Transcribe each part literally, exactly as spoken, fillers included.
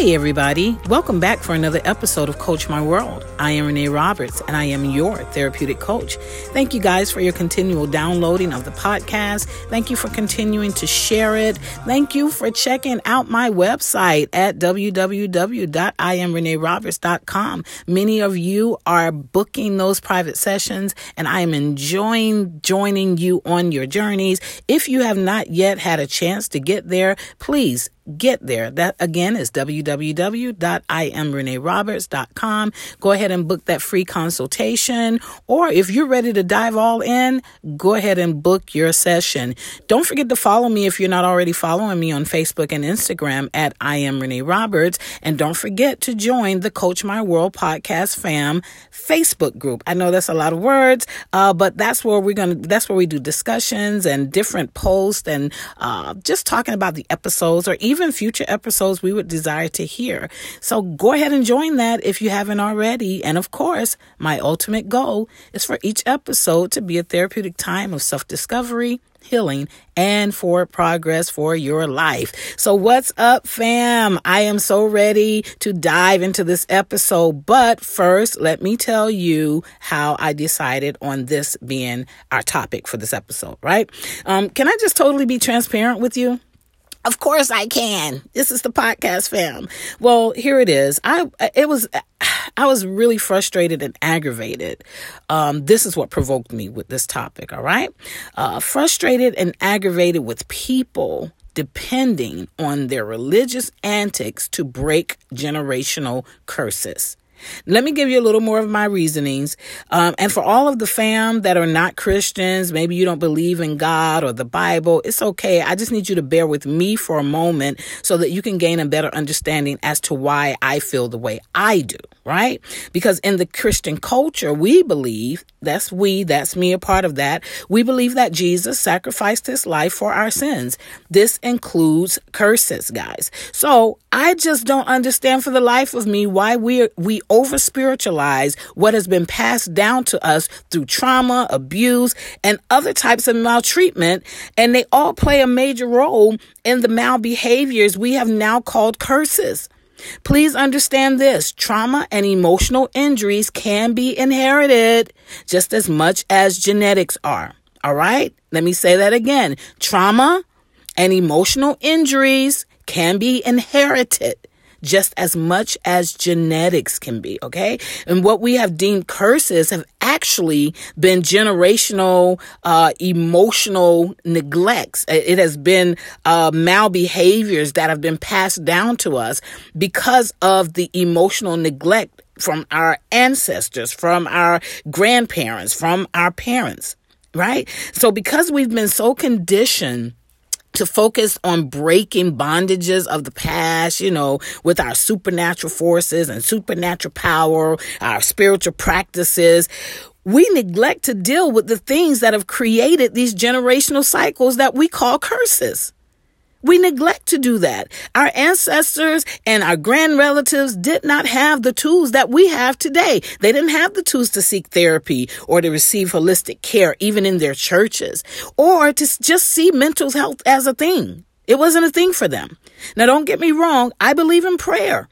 Hey everybody, welcome back for another episode of Coach My World. I am Renee Roberts and I am your therapeutic coach. Thank you guys for your continual downloading of the podcast. Thank you for continuing to share it. Thank you for checking out my website at w w w dot i am renee roberts dot com. Many of you are booking those private sessions and I am enjoying joining you on your journeys. If you have not yet had a chance to get there, please get there. That again is w w w dot i am renee roberts dot com. Go ahead and book that free consultation. Or if you're ready to dive all in, go ahead and book your session. Don't forget to follow me if you're not already following me on Facebook and Instagram at I Am Renee Roberts. And don't forget to join the Coach My World Podcast Fam Facebook group. I know that's a lot of words, uh, but that's where we're gonna. That's where we do discussions and different posts and uh, just talking about the episodes or even Even future episodes we would desire to hear. So go ahead and join that if you haven't already. And of course, my ultimate goal is for each episode to be a therapeutic time of self-discovery, healing, and for progress for your life. So what's up, fam? I am so ready to dive into this episode. But first, let me tell you how I decided on this being our topic for this episode, right? Um, can I just totally be transparent with you? Of course I can. This is the podcast, fam. Well, here it is. I it was I was really frustrated and aggravated. Um, this is what provoked me with this topic. All right, uh, frustrated and aggravated with people depending on their religious antics to break generational curses. Let me give you a little more of my reasonings. Um, and for all of the fam that are not Christians, maybe you don't believe in God or the Bible, it's okay. I just need you to bear with me for a moment so that you can gain a better understanding as to why I feel the way I do, right? Because in the Christian culture, we believe, that's we, that's me, a part of that, we believe that Jesus sacrificed his life for our sins. This includes curses, guys. So I just don't understand for the life of me why we we over-spiritualize what has been passed down to us through trauma, abuse, and other types of maltreatment, and they all play a major role in the malbehaviors we have now called curses. Please understand this, trauma and emotional injuries can be inherited just as much as genetics are, all right? Let me say that again. Trauma and emotional injuries can be inherited just as much as genetics can be, okay? And what we have deemed curses have actually been generational, uh, emotional neglects. It has been uh, malbehaviors that have been passed down to us because of the emotional neglect from our ancestors, from our grandparents, from our parents, right? So because we've been so conditioned to focus on breaking bondages of the past, you know, with our supernatural forces and supernatural power, our spiritual practices, we neglect to deal with the things that have created these generational cycles that we call curses. We neglect to do that. Our ancestors and our grand relatives did not have the tools that we have today. They didn't have the tools to seek therapy or to receive holistic care, even in their churches, or to just see mental health as a thing. It wasn't a thing for them. Now, don't get me wrong. I believe in prayer.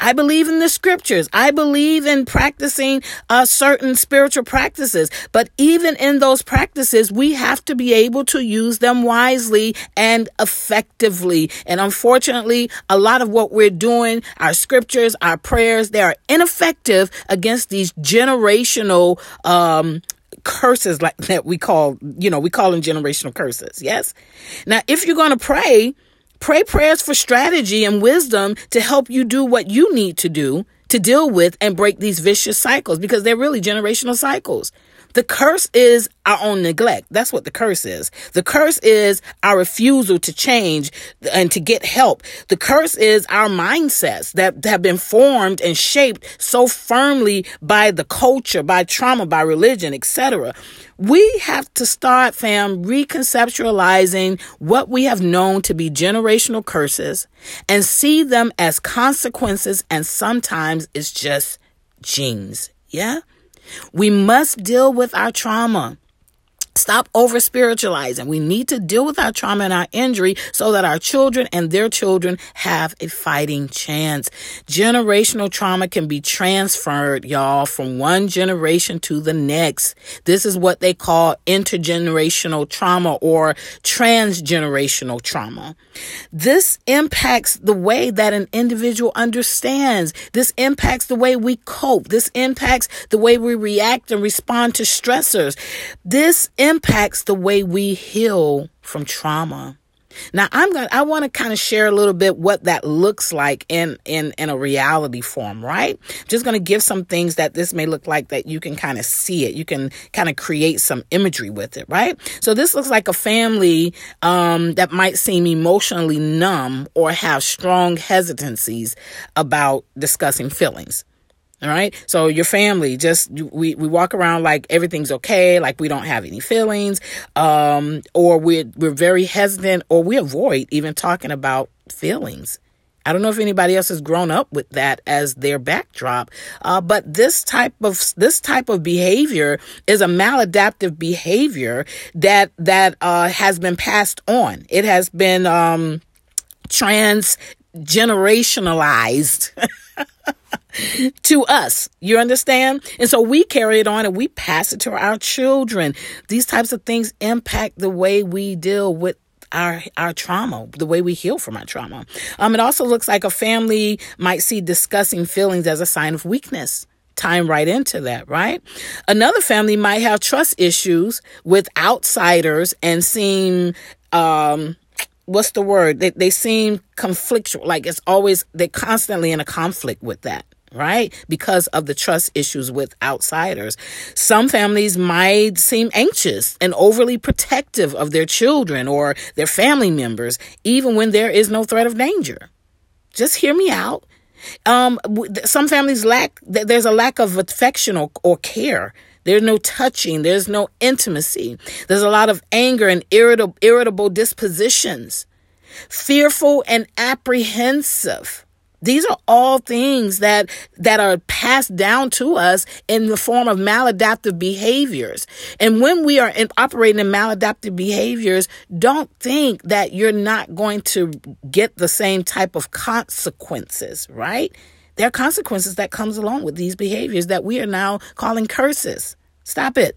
I believe in the scriptures. I believe in practicing uh, certain spiritual practices. But even in those practices, we have to be able to use them wisely and effectively. And unfortunately, a lot of what we're doing, our scriptures, our prayers, they are ineffective against these generational um curses like that we call, you know, we call them generational curses. Yes. Now, if you're going to pray, pray prayers for strategy and wisdom to help you do what you need to do to deal with and break these vicious cycles, because they're really generational cycles. The curse is our own neglect. That's what the curse is. The curse is our refusal to change and to get help. The curse is our mindsets that have been formed and shaped so firmly by the culture, by trauma, by religion, et cetera. We have to start, fam, reconceptualizing what we have known to be generational curses and see them as consequences, and sometimes it's just genes, yeah? We must deal with our trauma. Stop over-spiritualizing. We need to deal with our trauma and our injury so that our children and their children have a fighting chance. Generational trauma can be transferred, y'all, from one generation to the next. This is what they call intergenerational trauma or transgenerational trauma. This impacts the way that an individual understands. This impacts the way we cope. This impacts the way we react and respond to stressors. This impacts the way we heal from trauma. Now, I'm gonna I want to kind of share a little bit what that looks like in in in a reality form, right? Just going to give some things that this may look like that you can kind of see it. You can kind of create some imagery with it, right? So this looks like a family um, that might seem emotionally numb or have strong hesitancies about discussing feelings. All right. So your family just we, we walk around like everything's OK, like we don't have any feelings um, or we're, we're very hesitant or we avoid even talking about feelings. I don't know if anybody else has grown up with that as their backdrop, uh, but this type of this type of behavior is a maladaptive behavior that that uh, has been passed on. It has been um, transgenerationalized. To us, you understand? And so we carry it on and we pass it to our children. These types of things impact the way we deal with our our trauma, the way we heal from our trauma. Um, it also looks like a family might see discussing feelings as a sign of weakness. Time right into that, right? Another family might have trust issues with outsiders and seem... Um, What's the word? They they seem conflictual, like it's always, they're constantly in a conflict with that, right? Because of the trust issues with outsiders. Some families might seem anxious and overly protective of their children or their family members, even when there is no threat of danger. Just hear me out. Um, some families lack, there's a lack of affection or, or care. There's no touching. There's no intimacy. There's a lot of anger and irritable, irritable dispositions, fearful and apprehensive. These are all things that that are passed down to us in the form of maladaptive behaviors. And when we are in, operating in maladaptive behaviors, don't think that you're not going to get the same type of consequences, right? There are consequences that comes along with these behaviors that we are now calling curses. Stop it.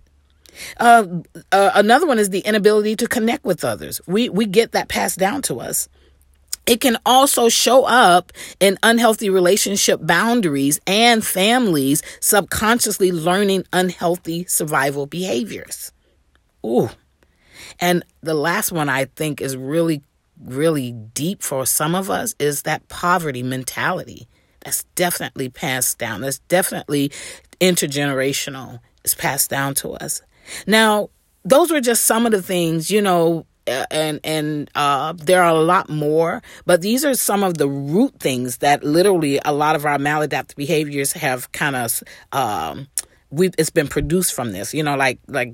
Uh, uh, another one is the inability to connect with others. We we get that passed down to us. It can also show up in unhealthy relationship boundaries and families subconsciously learning unhealthy survival behaviors. Ooh. And the last one I think is really, really deep for some of us is that poverty mentality. That's definitely passed down. That's definitely intergenerational. It's passed down to us. Now, those were just some of the things, you know, and and uh, there are a lot more. But these are some of the root things that literally a lot of our maladaptive behaviors have kind of, um, we've it's been produced from this, you know, like like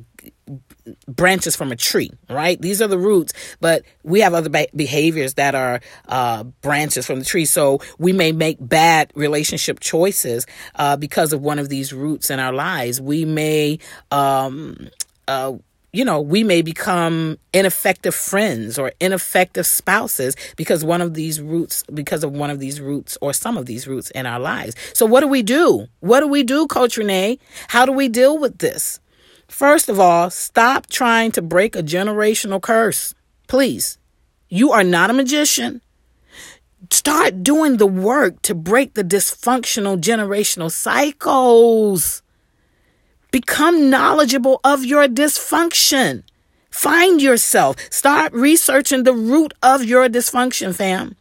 branches from a tree, right? These are the roots, but we have other ba- behaviors that are uh, branches from the tree. So we may make bad relationship choices uh, because of one of these roots in our lives. We may, um, uh, you know, we may become ineffective friends or ineffective spouses because one of these roots, because of one of these roots or some of these roots in our lives. So what do we do? What do we do, Coach Renee? How do we deal with this? First of all, stop trying to break a generational curse. Please. You are not a magician. Start doing the work to break the dysfunctional generational cycles. Become knowledgeable of your dysfunction. Find yourself. Start researching the root of your dysfunction, fam.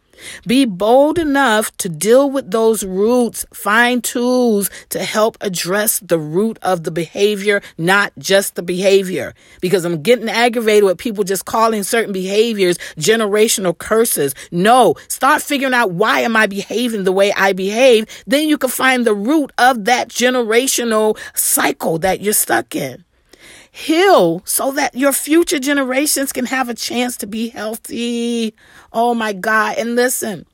Be bold enough to deal with those roots. Find tools to help address the root of the behavior, not just the behavior. Because I'm getting aggravated with people just calling certain behaviors generational curses. No, start figuring out why am I behaving the way I behave. Then you can find the root of that generational cycle that you're stuck in. Heal so that your future generations can have a chance to be healthy. Oh, my God. And listen,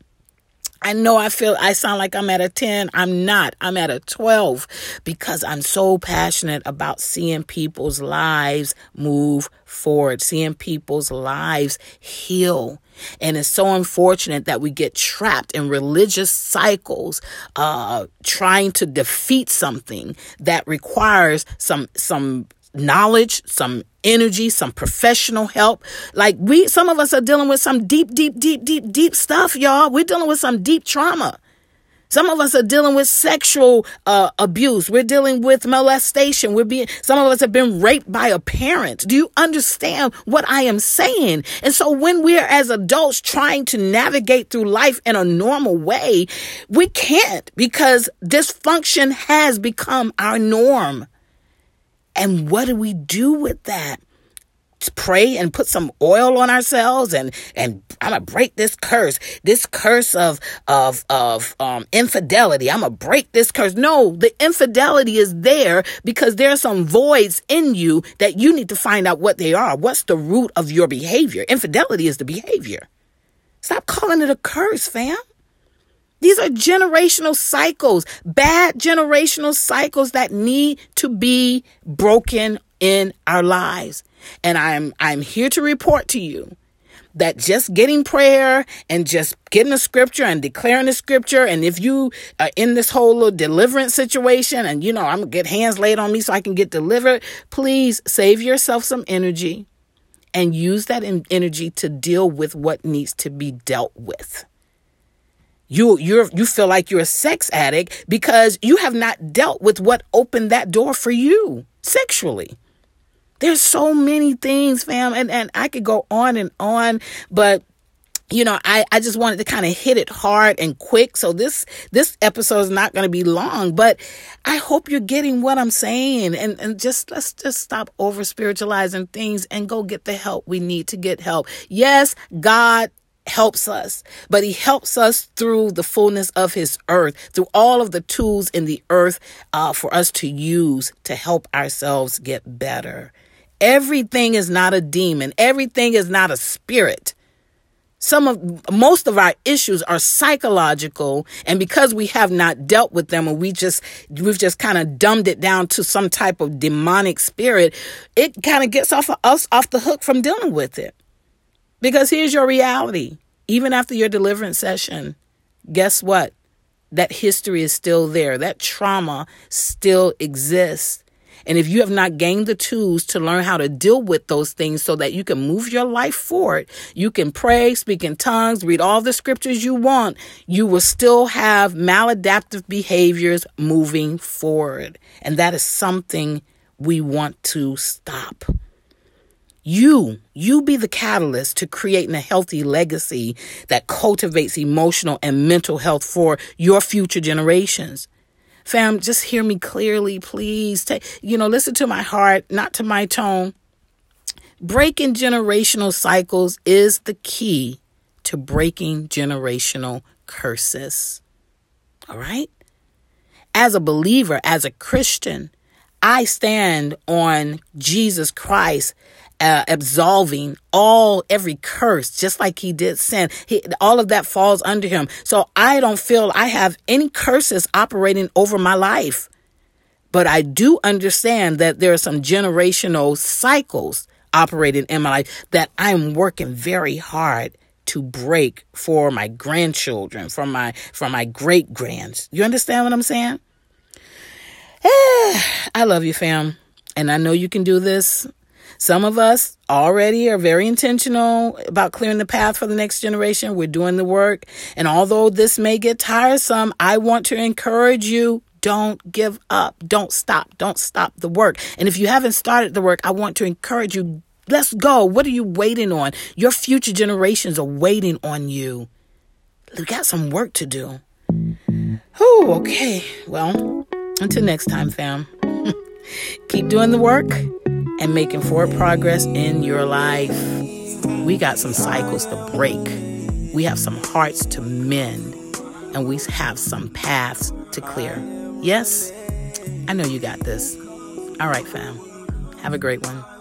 I know I feel I sound like I'm at a ten. I'm not. I'm at a twelve because I'm so passionate about seeing people's lives move forward, seeing people's lives heal. And it's so unfortunate that we get trapped in religious cycles, uh, trying to defeat something that requires some some knowledge, some energy, some professional help. Like we, some of us are dealing with some deep, deep, deep, deep, deep stuff, y'all. We're dealing with some deep trauma. Some of us are dealing with sexual uh, abuse. We're dealing with molestation. We're being, some of us have been raped by a parent. Do you understand what I am saying? And so when we're as adults trying to navigate through life in a normal way, we can't because dysfunction has become our norm. And what do we do with that? Pray and put some oil on ourselves and, and I'm going to break this curse, this curse of, of, of um, infidelity. I'm going to break this curse. No, the infidelity is there because there are some voids in you that you need to find out what they are. What's the root of your behavior? Infidelity is the behavior. Stop calling it a curse, fam. These are generational cycles, bad generational cycles that need to be broken in our lives. And I'm I'm here to report to you that just getting prayer and just getting a scripture and declaring the scripture. And if you are in this whole little deliverance situation and, you know, I'm going to get hands laid on me so I can get delivered, please save yourself some energy and use that energy to deal with what needs to be dealt with. You you you feel like you're a sex addict because you have not dealt with what opened that door for you sexually. There's so many things, fam, and, and I could go on and on, but you know, I, I just wanted to kind of hit it hard and quick. So this this episode is not going to be long, but I hope you're getting what I'm saying. And and just let's just stop over spiritualizing things and go get the help we need to get help. Yes, God helps us, but he helps us through the fullness of his earth, through all of the tools in the earth uh, for us to use to help ourselves get better. Everything is not a demon. Everything is not a spirit. Some of most of our issues are psychological, and because we have not dealt with them, and we just we've just kind of dumbed it down to some type of demonic spirit, it kind of gets off of us off the hook from dealing with it. Because here's your reality. Even after your deliverance session, guess what? That history is still there. That trauma still exists. And if you have not gained the tools to learn how to deal with those things so that you can move your life forward, you can pray, speak in tongues, read all the scriptures you want, you will still have maladaptive behaviors moving forward. And that is something we want to stop. You, you be the catalyst to creating a healthy legacy that cultivates emotional and mental health for your future generations. Fam, just hear me clearly, please. Take, you know, listen to my heart, not to my tone. Breaking generational cycles is the key to breaking generational curses. All right? As a believer, as a Christian, I stand on Jesus Christ Uh, absolving all every curse, just like he did sin. He, all of that falls under him. So I don't feel I have any curses operating over my life. But I do understand that there are some generational cycles operating in my life that I'm working very hard to break for my grandchildren, for my for my great grands. You understand what I'm saying? Eh, I love you, fam. And I know you can do this. Some of us already are very intentional about clearing the path for the next generation. We're doing the work. And although this may get tiresome, I want to encourage you, don't give up. Don't stop. Don't stop the work. And if you haven't started the work, I want to encourage you, let's go. What are you waiting on? Your future generations are waiting on you. We got some work to do. Whew, okay. Well, until next time, fam. Keep doing the work and making forward progress in your life. We got some cycles to break. We have some hearts to mend. And we have some paths to clear. Yes, I know you got this. All right, fam. Have a great one.